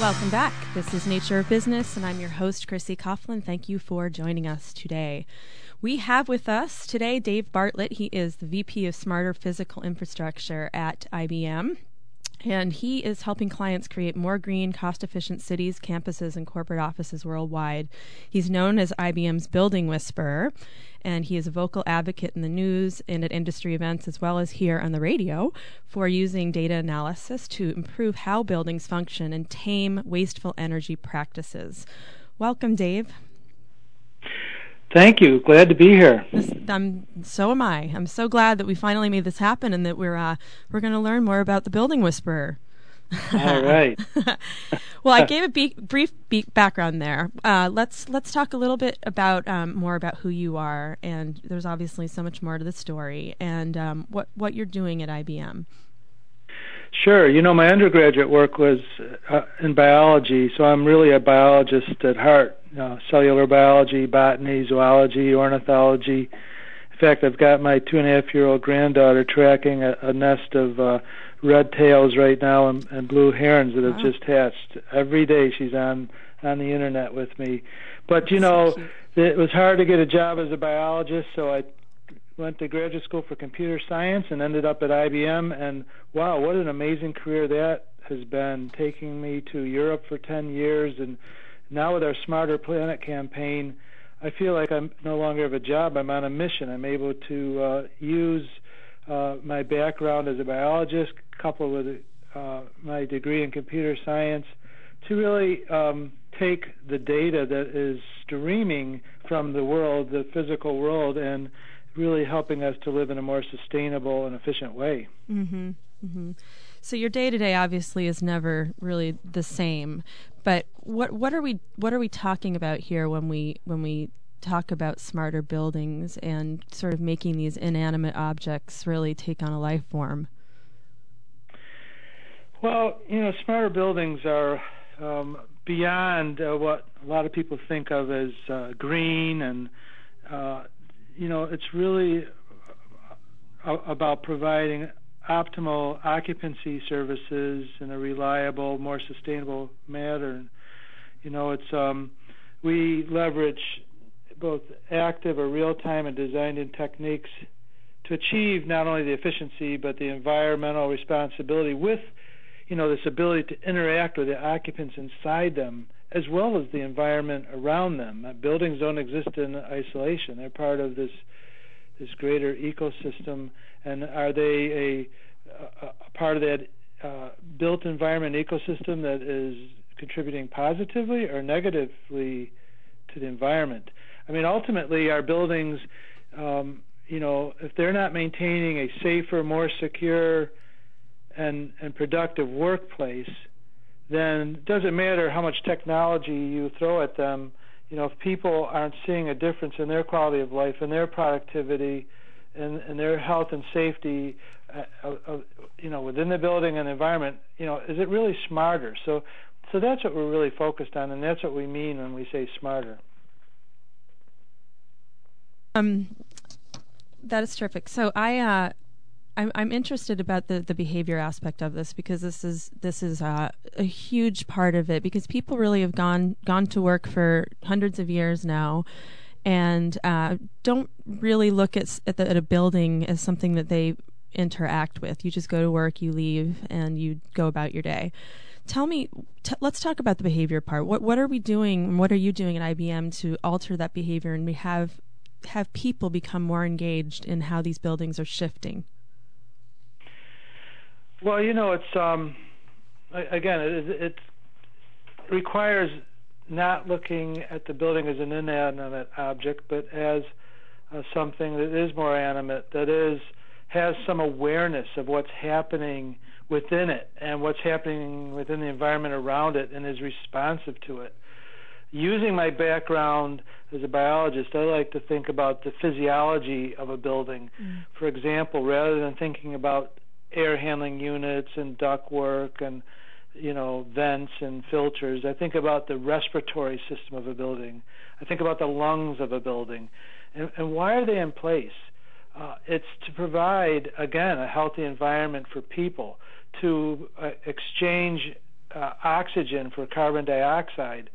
Welcome back. This is Nature of Business, and I'm your host, Chrissy Coughlin. Thank you for joining us today. We have with us today Dave Bartlett. He is the VP of Smarter Physical Infrastructure at IBM, and he is helping clients create more green, cost-efficient cities, campuses, and corporate offices worldwide. He's known as IBM's Building Whisperer, and he is a vocal advocate in the news and at industry events, as well as here on the radio, for using data analysis to improve how buildings function and tame wasteful energy practices. Welcome, Dave. Thank you. Glad to be here. So am I. I'm so glad that we finally made this happen and that we're going to learn more about the Building Whisperer. All right. Well, I gave a brief background there. Let's talk a little bit about more about who you are, and there's obviously so much more to the story, and what you're doing at IBM. Sure. You know, my undergraduate work was in biology, so I'm really a biologist at heart. Cellular biology, botany, zoology, ornithology. In fact, I've got my 2.5-year-old granddaughter tracking a nest of red tails right now and blue herons that have just hatched. Every day she's on the internet with me. But, you know, it was hard to get a job as a biologist, so I went to graduate school for computer science and ended up at IBM. And, wow, what an amazing career that has been, taking me to Europe for 10 years and now with our Smarter Planet campaign, I feel like I'm no longer have a job. I'm on a mission. I'm able to use my background as a biologist, coupled with my degree in computer science, to really take the data that is streaming from the world, the physical world, and really helping us to live in a more sustainable and efficient way. Mm-hmm. Mm-hmm. So your day-to-day obviously is never really the same, but what are we talking about here when we talk about smarter buildings and sort of making these inanimate objects really take on a life form? Well, you know, smarter buildings are beyond what a lot of people think of as green, and you know, it's really about providing optimal occupancy services in a reliable, more sustainable manner. You know, it's we leverage both active or real-time and design-in techniques to achieve not only the efficiency but the environmental responsibility with, you know, this ability to interact with the occupants inside them as well as the environment around them. Buildings don't exist in isolation. They're part of this greater ecosystem, and are they a part of that built environment ecosystem that is contributing positively or negatively to the environment? I mean, ultimately, our buildings, you know, if they're not maintaining a safer, more secure, and productive workplace, then it doesn't matter how much technology you throw at them. You know, if people aren't seeing a difference in their quality of life and their productivity and their health and safety, you know, within the building and environment, you know, is it really smarter? So that's what we're really focused on, and that's what we mean when we say smarter. That is terrific. So I'm interested about the behavior aspect of this, because this is a huge part of it, because people really have gone to work for hundreds of years now, and don't really look at a building as something that they interact with. You just go to work, you leave, and you go about your day. Tell me, let's talk about the behavior part. What are we doing, and what are you doing at IBM to alter that behavior and have people become more engaged in how these buildings are shifting? Well, you know, it's again, it requires not looking at the building as an inanimate object, but as something that is more animate, that has some awareness of what's happening within it and what's happening within the environment around it, and is responsive to it. Using my background as a biologist, I like to think about the physiology of a building. Mm. For example, rather than thinking about air handling units and ductwork and, you know, vents and filters, I think about the respiratory system of a building. I think about the lungs of a building. And why are they in place? It's to provide, again, a healthy environment for people to exchange oxygen for carbon dioxide.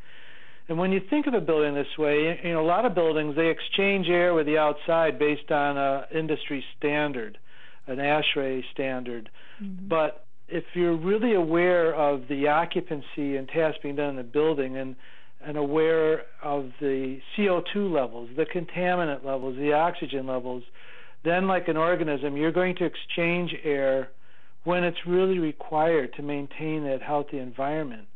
And when you think of a building this way, you know, a lot of buildings, they exchange air with the outside based on an industry standard, an ASHRAE standard. Mm-hmm. But if you're really aware of the occupancy and tasks being done in the building, and aware of the CO2 levels, the contaminant levels, the oxygen levels, then like an organism, you're going to exchange air when it's really required to maintain that healthy environment.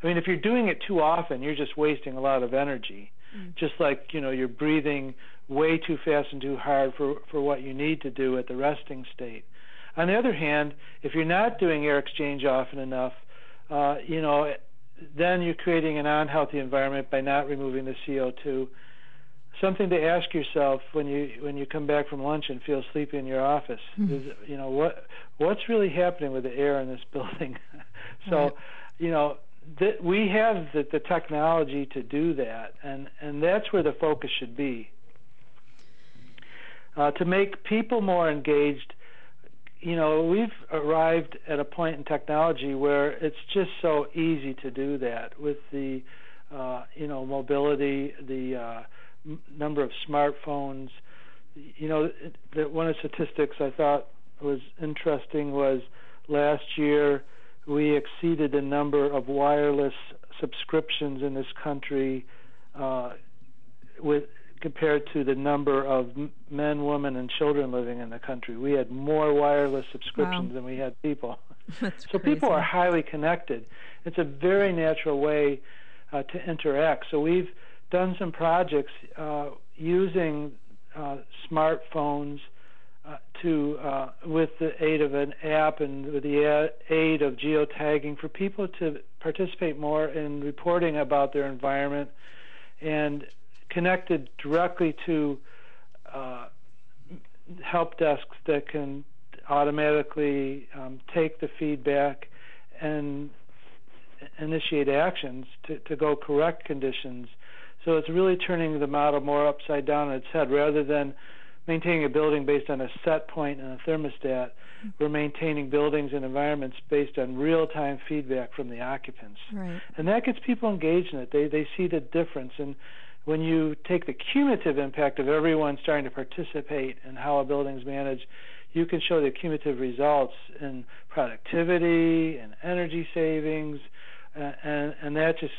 I mean, if you're doing it too often, you're just wasting a lot of energy. Mm-hmm. Just like, you know, you're breathing way too fast and too hard for what you need to do at the resting state. On the other hand, if you're not doing air exchange often enough, you know, then you're creating an unhealthy environment by not removing the CO2. Something to ask yourself when you come back from lunch and feel sleepy in your office is, you know, what's really happening with the air in this building? So, right. You know, we have the technology to do that, and that's where the focus should be. To make people more engaged, you know, we've arrived at a point in technology where it's just so easy to do that with the, you know, mobility, the number of smartphones. You know, one of the statistics I thought was interesting was last year we exceeded the number of wireless subscriptions in this country compared to the number of men, women, and children living in the country. We had more wireless subscriptions than we had people. That's so crazy. People are highly connected. It's a very natural way to interact. So we've done some projects using smartphones to with the aid of an app and with the aid of geotagging for people to participate more in reporting about their environment and connected directly to help desks that can automatically take the feedback and initiate actions to go correct conditions. So it's really turning the model more upside down on its head. Rather than maintaining a building based on a set point and a thermostat, we're maintaining buildings and environments based on real-time feedback from the occupants. Right. And that gets people engaged in it. They see the difference. And when you take the cumulative impact of everyone starting to participate in how a building's managed, you can show the cumulative results in productivity and energy savings, and that just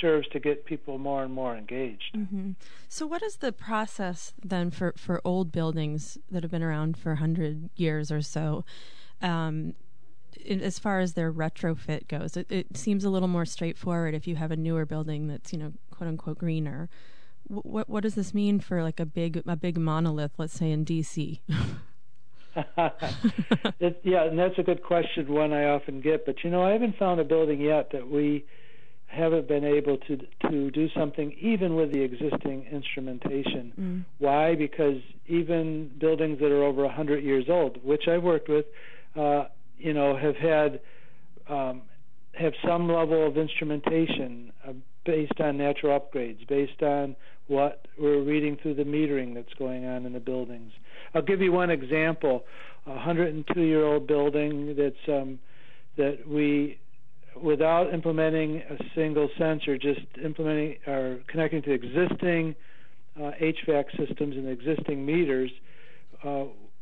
serves to get people more and more engaged. Mm-hmm. So what is the process then for old buildings that have been around for 100 years or so, as far as their retrofit goes? It seems a little more straightforward if you have a newer building that's, you know, quote-unquote greener. What does this mean for like a big monolith, let's say, in D.C.? Yeah, and that's a good question, one I often get. But, you know, I haven't found a building yet that we haven't been able to do something even with the existing instrumentation. Mm. Why? Because even buildings that are over 100 years old, which I've worked with, you know, have had have some level of instrumentation based on natural upgrades, based on what we're reading through the metering that's going on in the buildings. I'll give you one example: a 102-year-old building that we, without implementing a single sensor, just implementing or connecting to existing HVAC systems and existing meters,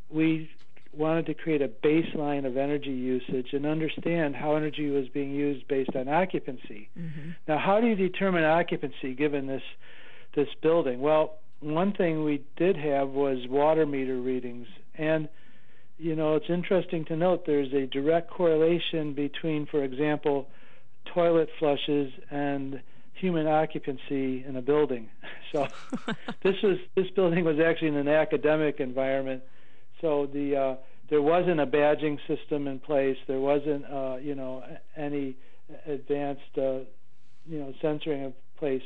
we wanted to create a baseline of energy usage and understand how energy was being used based on occupancy. Mm-hmm. Now, how do you determine occupancy given this building? Well, one thing we did have was water meter readings, and you know, it's interesting to note there's a direct correlation between, for example, toilet flushes and human occupancy in a building. So this building was actually in an academic environment, so there wasn't a badging system in place. There wasn't you know, any advanced you know, censoring in place.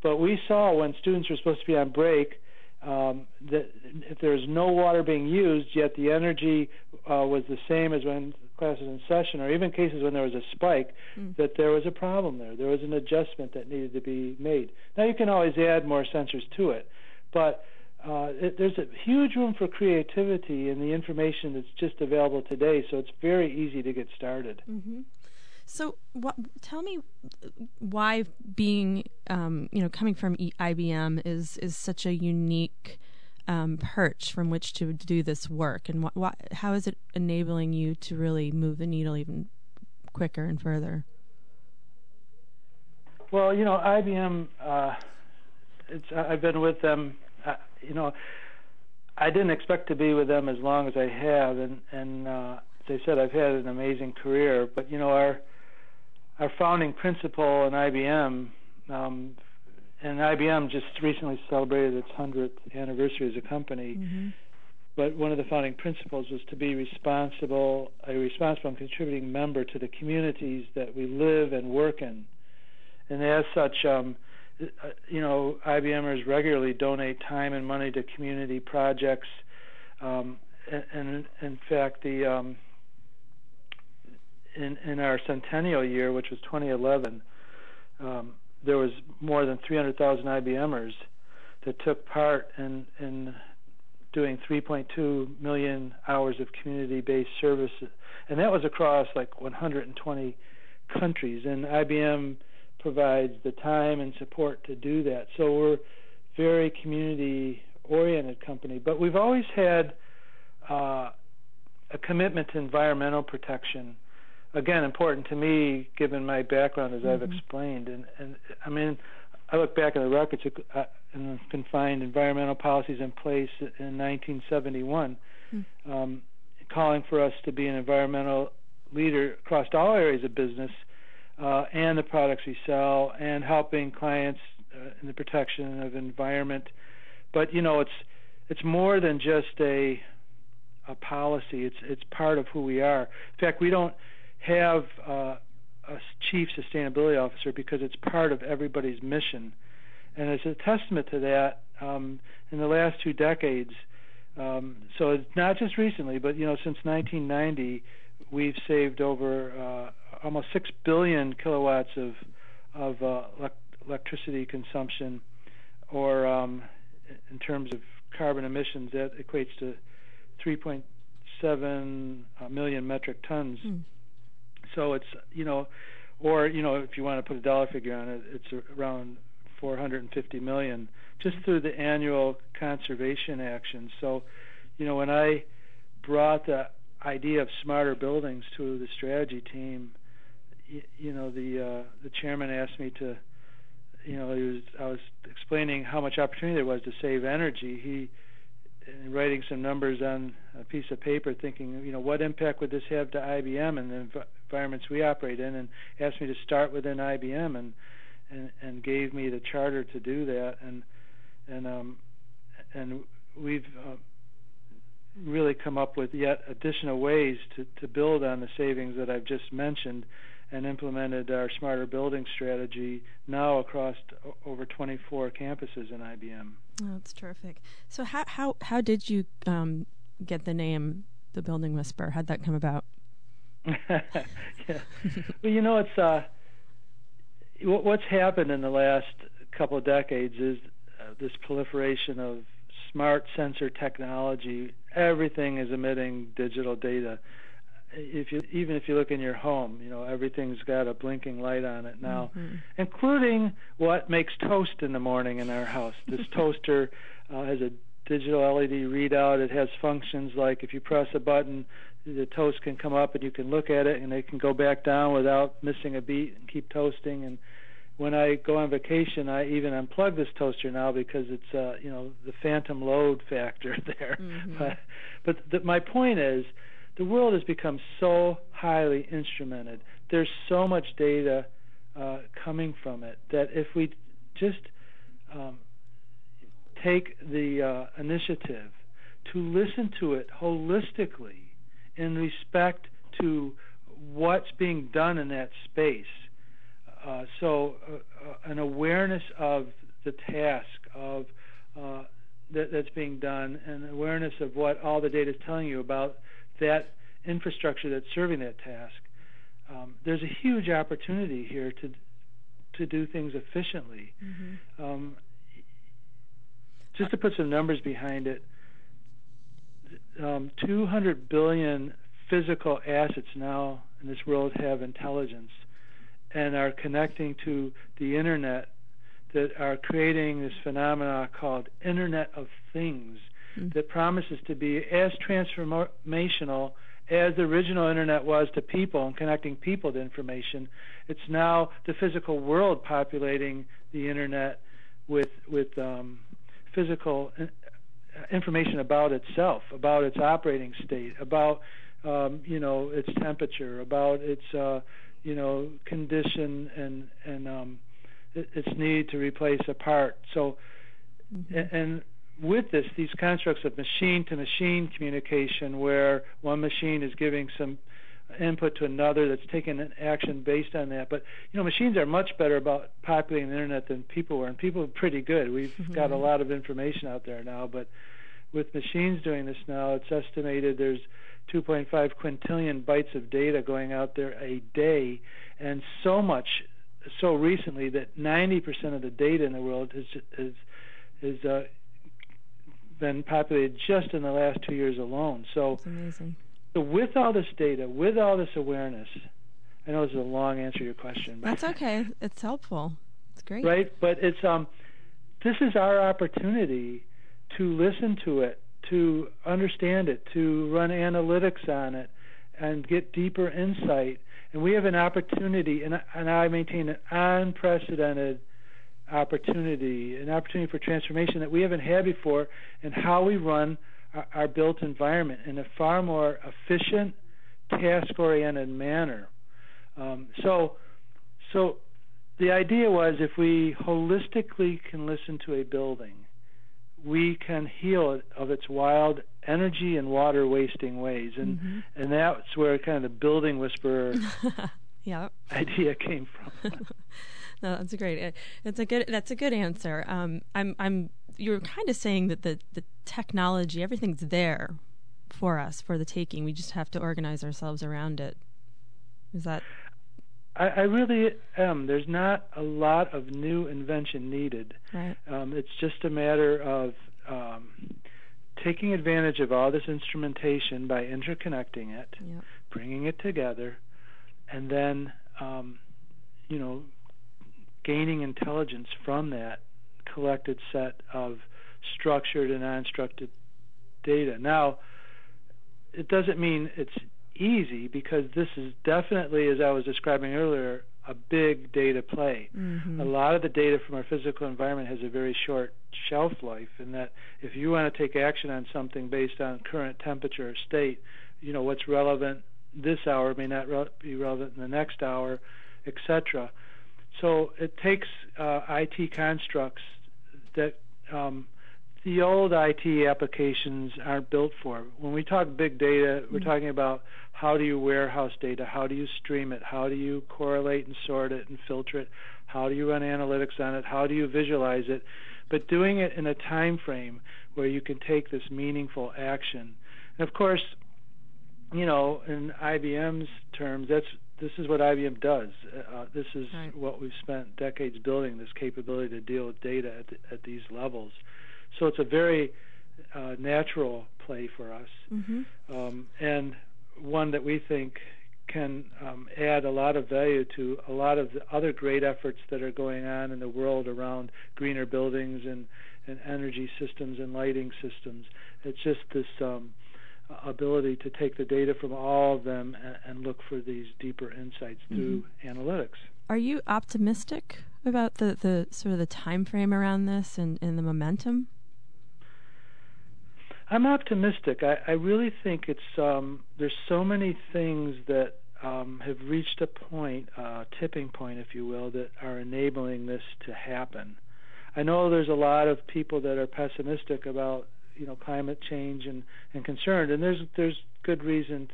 But we saw when students were supposed to be on break, that if there's no water being used, yet the energy was the same as when class was in session, or even cases when there was a spike, that there was a problem there. There was an adjustment that needed to be made. Now, you can always add more sensors to it, but there's a huge room for creativity in the information that's just available today, so it's very easy to get started. Mm-hmm. So tell me why being, coming from IBM is such a unique perch from which to do this work, and how is it enabling you to really move the needle even quicker and further? Well, IBM, I've been with them, I didn't expect to be with them as long as I have, and as I said, I've had an amazing career, but, our founding principal in IBM, and IBM just recently celebrated its 100th anniversary as a company. Mm-hmm. But one of the founding principles was to be a responsible and contributing member to the communities that we live and work in. And as such, IBMers regularly donate time and money to community projects. And in fact, in our centennial year, which was 2011, there was more than 300,000 IBMers that took part in doing 3.2 million hours of community-based service, and that was across like 120 countries. And IBM provides the time and support to do that. So we're a very community-oriented company, but we've always had a commitment to environmental protection. Again, important to me, given my background, as I've explained. And I mean, I look back at the records and can find environmental policies in place in 1971, calling for us to be an environmental leader across all areas of business and the products we sell, and helping clients in the protection of environment. But, it's more than just a policy. It's part of who we are. In fact, we don't have a chief sustainability officer because it's part of everybody's mission. And it's a testament to that in the last 2 decades. So it's not just recently, but since 1990, we've saved over almost 6 billion kilowatts of electricity consumption, or in terms of carbon emissions, that equates to 3.7 million metric tons. So it's, if you want to put a dollar figure on it, it's around $450 million just through the annual conservation actions. So, when I brought the idea of smarter buildings to the strategy team, the chairman asked me to, I was explaining how much opportunity there was to save energy. And writing some numbers on a piece of paper, thinking, what impact would this have to IBM and the environments we operate in, and asked me to start within IBM and gave me the charter to do that, and we've really come up with yet additional ways to build on the savings that I've just mentioned, and implemented our Smarter Building strategy now across over 24 campuses in IBM. Oh, that's terrific. So how did you get the name The Building Whisperer? How'd that come about? Well, it's what's happened in the last couple of decades is this proliferation of smart sensor technology. Everything is emitting digital data. Even if you look in your home, everything's got a blinking light on it now, including what makes toast in the morning in our house. This toaster has a digital LED readout. It has functions like if you press a button, the toast can come up and you can look at it, and it can go back down without missing a beat and keep toasting. And when I go on vacation, I even unplug this toaster now because it's the phantom load factor there. But my point is, the world has become so highly instrumented. There's so much data coming from it that if we just take the initiative to listen to it holistically in respect to what's being done in that space, an awareness of the task of that's being done, and awareness of what all the data is telling you about that infrastructure that's serving that task, there's a huge opportunity here to do things efficiently. Just to put some numbers behind it, 200 billion physical assets now in this world have intelligence and are connecting to the internet, that are creating this phenomena called Internet of Things, that promises to be as transformational as the original internet was to people and connecting people to information. It's now the physical world populating the internet with physical information about itself, about its operating state, about its temperature, about its condition, and its need to replace a part. So, and with this, these constructs of machine-to-machine communication, where one machine is giving some input to another that's taking an action based on that. But, machines are much better about populating the internet than people were, and people are pretty good. We've got a lot of information out there now, but with machines doing this now, it's estimated there's 2.5 quintillion bytes of data going out there a day, and so much so recently that 90% of the data in the world is been populated just in the last 2 years alone. So, amazing. So with all this data, with all this awareness, I know this is a long answer to your question. But that's okay. It's helpful. It's great. Right? But it's this is our opportunity to listen to it, to understand it, to run analytics on it, and get deeper insight. And we have an opportunity, and I maintain an unprecedented opportunity, an opportunity for transformation that we haven't had before in how we run our built environment in a far more efficient, task-oriented manner. So the idea was, if we holistically can listen to a building, we can heal it of its wild energy and water wasting ways, and that's where kind of the Building Whisperer idea came from. No, that's great. That's a good answer. You're kind of saying that the technology, everything's there for us, for the taking. We just have to organize ourselves around it. Is that? I really am. There's not a lot of new invention needed. Right. It's just a matter of taking advantage of all this instrumentation by interconnecting it, bringing it together, and then gaining intelligence from that collected set of structured and unstructured data. Now, it doesn't mean it's easy, because this is definitely, as I was describing earlier, a big data play. A lot of the data from our physical environment has a very short shelf life, in that if you want to take action on something based on current temperature or state, what's relevant this hour may not be relevant in the next hour, etc. So it takes IT constructs that the old IT applications aren't built for. When we talk big data, we're talking about how do you warehouse data, how do you stream it, how do you correlate and sort it and filter it, how do you run analytics on it, how do you visualize it, but doing it in a time frame where you can take this meaningful action. And of course, in IBM's terms, this is what IBM does. This is what we've spent decades building, this capability to deal with data at these levels. So it's a very natural play for us, and one that we think can add a lot of value to a lot of the other great efforts that are going on in the world around greener buildings and energy systems and lighting systems. It's just this ability to take the data from all of them and look for these deeper insights through analytics. Are you optimistic about the sort of the time frame around this and the momentum? I'm optimistic. I really think it's there's so many things that have reached a point, tipping point, if you will, that are enabling this to happen. I know there's a lot of people that are pessimistic about climate change and concerned, and there's good reason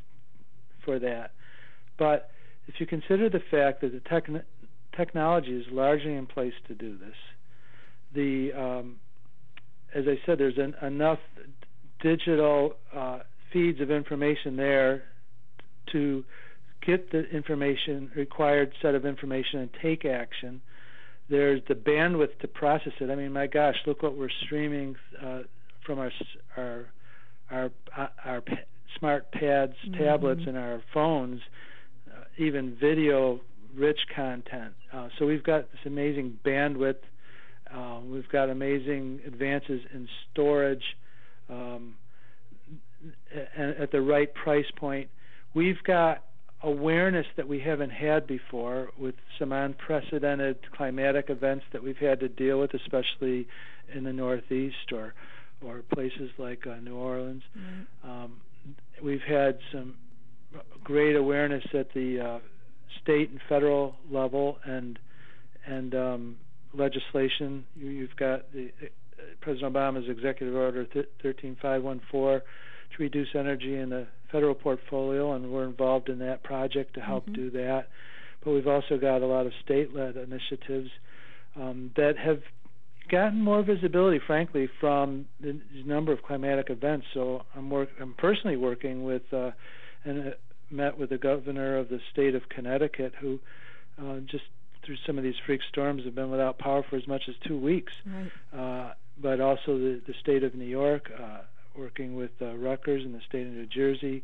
for that. But if you consider the fact that the technology is largely in place to do this, as I said, there's enough digital feeds of information there to get the required set of information and take action. There's the bandwidth to process it. I mean, my gosh, look what we're streaming from our smart pads, tablets, and our phones even video-rich content. So we've got this amazing bandwidth. We've got amazing advances in storage at the right price point. We've got awareness that we haven't had before with some unprecedented climatic events that we've had to deal with, especially in the Northeast or places like New Orleans. Mm-hmm. We've had some great awareness at the state and federal level and legislation. You've got President Obama's Executive Order 13514 to reduce energy in the federal portfolio, and we're involved in that project to help mm-hmm. do that. But we've also got a lot of state-led initiatives that have gotten more visibility, frankly, from the number of climatic events. So I'm personally working with and met with the governor of the state of Connecticut, who just through some of these freak storms have been without power for as much as 2 weeks. Right. But also the state of New York, working with Rutgers and the state of New Jersey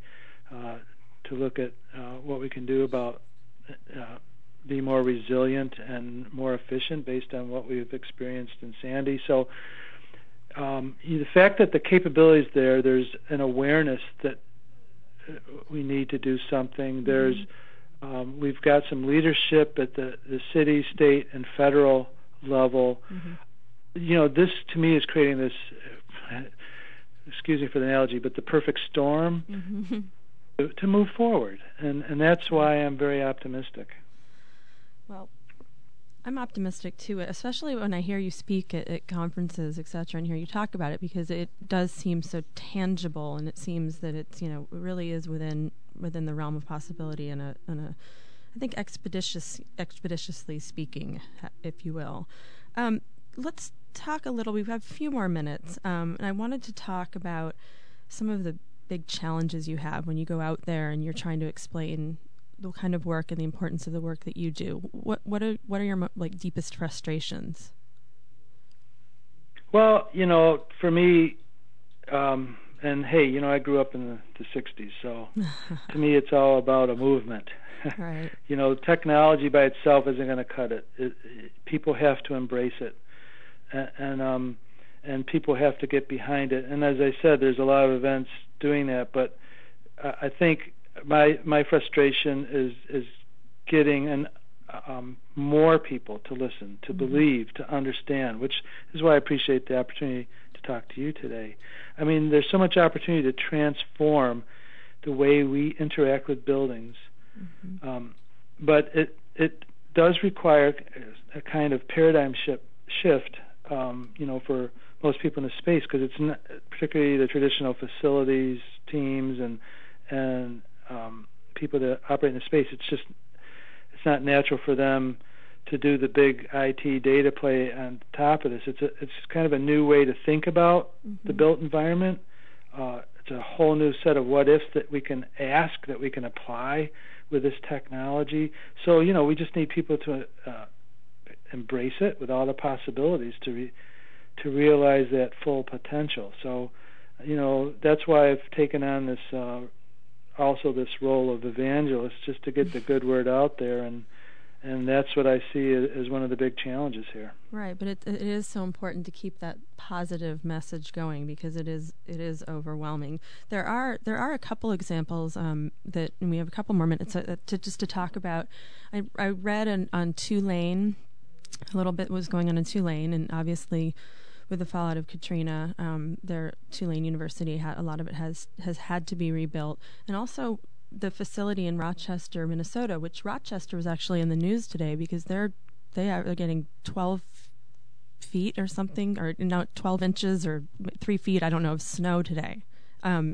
to look at what we can do about be more resilient and more efficient based on what we've experienced in Sandy. So the fact that the capability is there, there's an awareness that we need to do something. There's we've got some leadership at the city, state, and federal level. Mm-hmm. You know, this to me is creating this, excuse me for the analogy, but the perfect storm mm-hmm. to move forward. And that's why I'm very optimistic. Well, I'm optimistic too, especially when I hear you speak at conferences, et cetera, and hear you talk about it, because it does seem so tangible, and it seems that it's, you know, it really is within the realm of possibility, and I think expeditiously speaking, if you will. Let's talk a little. We've got a few more minutes, and I wanted to talk about some of the big challenges you have when you go out there and you're trying to explain the kind of work and the importance of the work that you do. What are your deepest frustrations? Well, you know, for me, and hey, you know, I grew up in the 60s, so to me it's all about a movement. Right. You know, technology by itself isn't going to cut it. People have to embrace it, and people have to get behind it. And as I said, there's a lot of events doing that, but I think my frustration is getting more people to listen, to mm-hmm. believe, to understand, which is why I appreciate the opportunity to talk to you today. I mean, there's so much opportunity to transform the way we interact with buildings, mm-hmm. But it does require a kind of paradigm shift, you know, for most people in the space, because it's not, particularly the traditional facilities teams and people that operate in the space, it's not natural for them to do the big IT data play on top of this. It's kind of a new way to think about mm-hmm. the built environment. It's a whole new set of what ifs that we can ask, that we can apply with this technology. So, you know, we just need people to embrace it with all the possibilities to realize that full potential. So, you know, that's why I've taken on this. Also this role of evangelist, just to get the good word out there, and that's what I see as one of the big challenges here. Right, but it is so important to keep that positive message going, because it is overwhelming. There are a couple examples that, and we have a couple more minutes to talk about. I read on Tulane, a little bit was going on in Tulane, and obviously with the fallout of Katrina, Tulane University, a lot of it has had to be rebuilt. And also the facility in Rochester, Minnesota, which Rochester was actually in the news today, because they are getting 12 feet or something, or now 12 inches or 3 feet, I don't know, of snow today.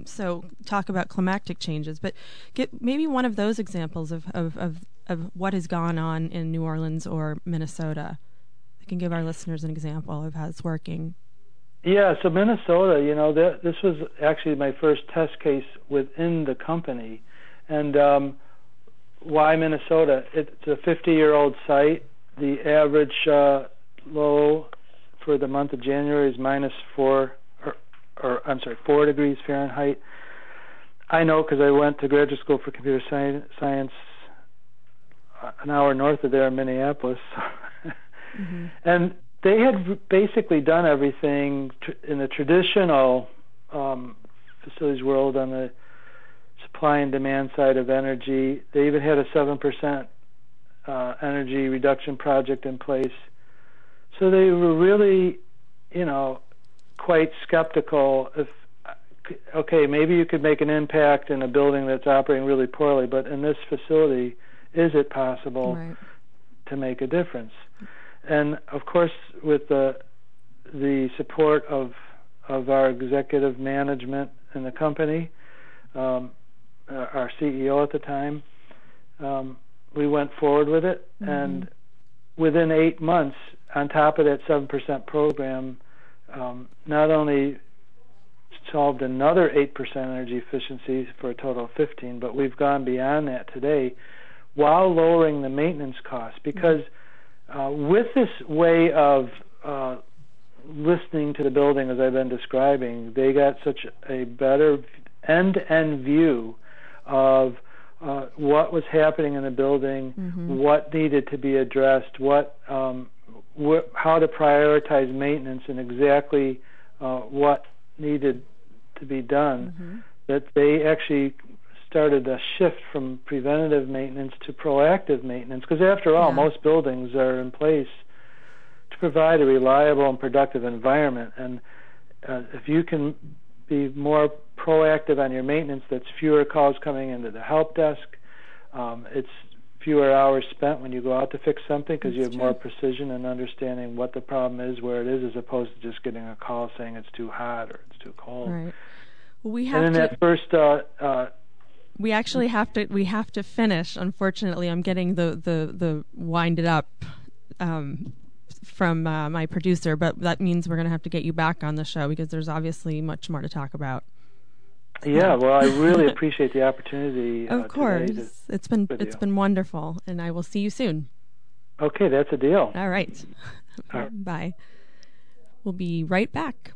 So talk about climatic changes. But get maybe one of those examples of what has gone on in New Orleans or Minnesota. Can give our listeners an example of how it's working. Yeah, so Minnesota, you know, this was actually my first test case within the company. And why Minnesota? It's a 50-year-old site. The average low for the month of January is -4 degrees Fahrenheit. I know, because I went to graduate school for computer science an hour north of there in Minneapolis. Mm-hmm. And they had basically done everything in the traditional facilities world on the supply and demand side of energy. They even had a 7% energy reduction project in place. So they were really, you know, quite skeptical if, okay, maybe you could make an impact in a building that's operating really poorly, but in this facility, is it possible right. to make a difference? And of course, with the support of our executive management in the company, our CEO at the time, we went forward with it, mm-hmm. and within 8 months, on top of that 7% program, not only solved another 8% energy efficiency for a total of 15, but we've gone beyond that today, while lowering the maintenance costs. Because with this way of listening to the building, as I've been describing, they got such a better end-to-end view of what was happening in the building, mm-hmm. what needed to be addressed, what how to prioritize maintenance, and exactly what needed to be done, mm-hmm. that they actually started a shift from preventative maintenance to proactive maintenance, because after all, yeah. most buildings are in place to provide a reliable and productive environment, and if you can be more proactive on your maintenance, that's fewer calls coming into the help desk, it's fewer hours spent when you go out to fix something, because you have more precision and understanding what the problem is, where it is, as opposed to just getting a call saying it's too hot or it's too cold. Right. We have that first. We actually have to. We have to finish. Unfortunately, I'm getting the winded up from my producer, but that means we're going to have to get you back on the show, because there's obviously much more to talk about. Yeah, well, I really appreciate the opportunity. Of course, it's been wonderful, and I will see you soon. Okay, that's a deal. All right. Bye. We'll be right back.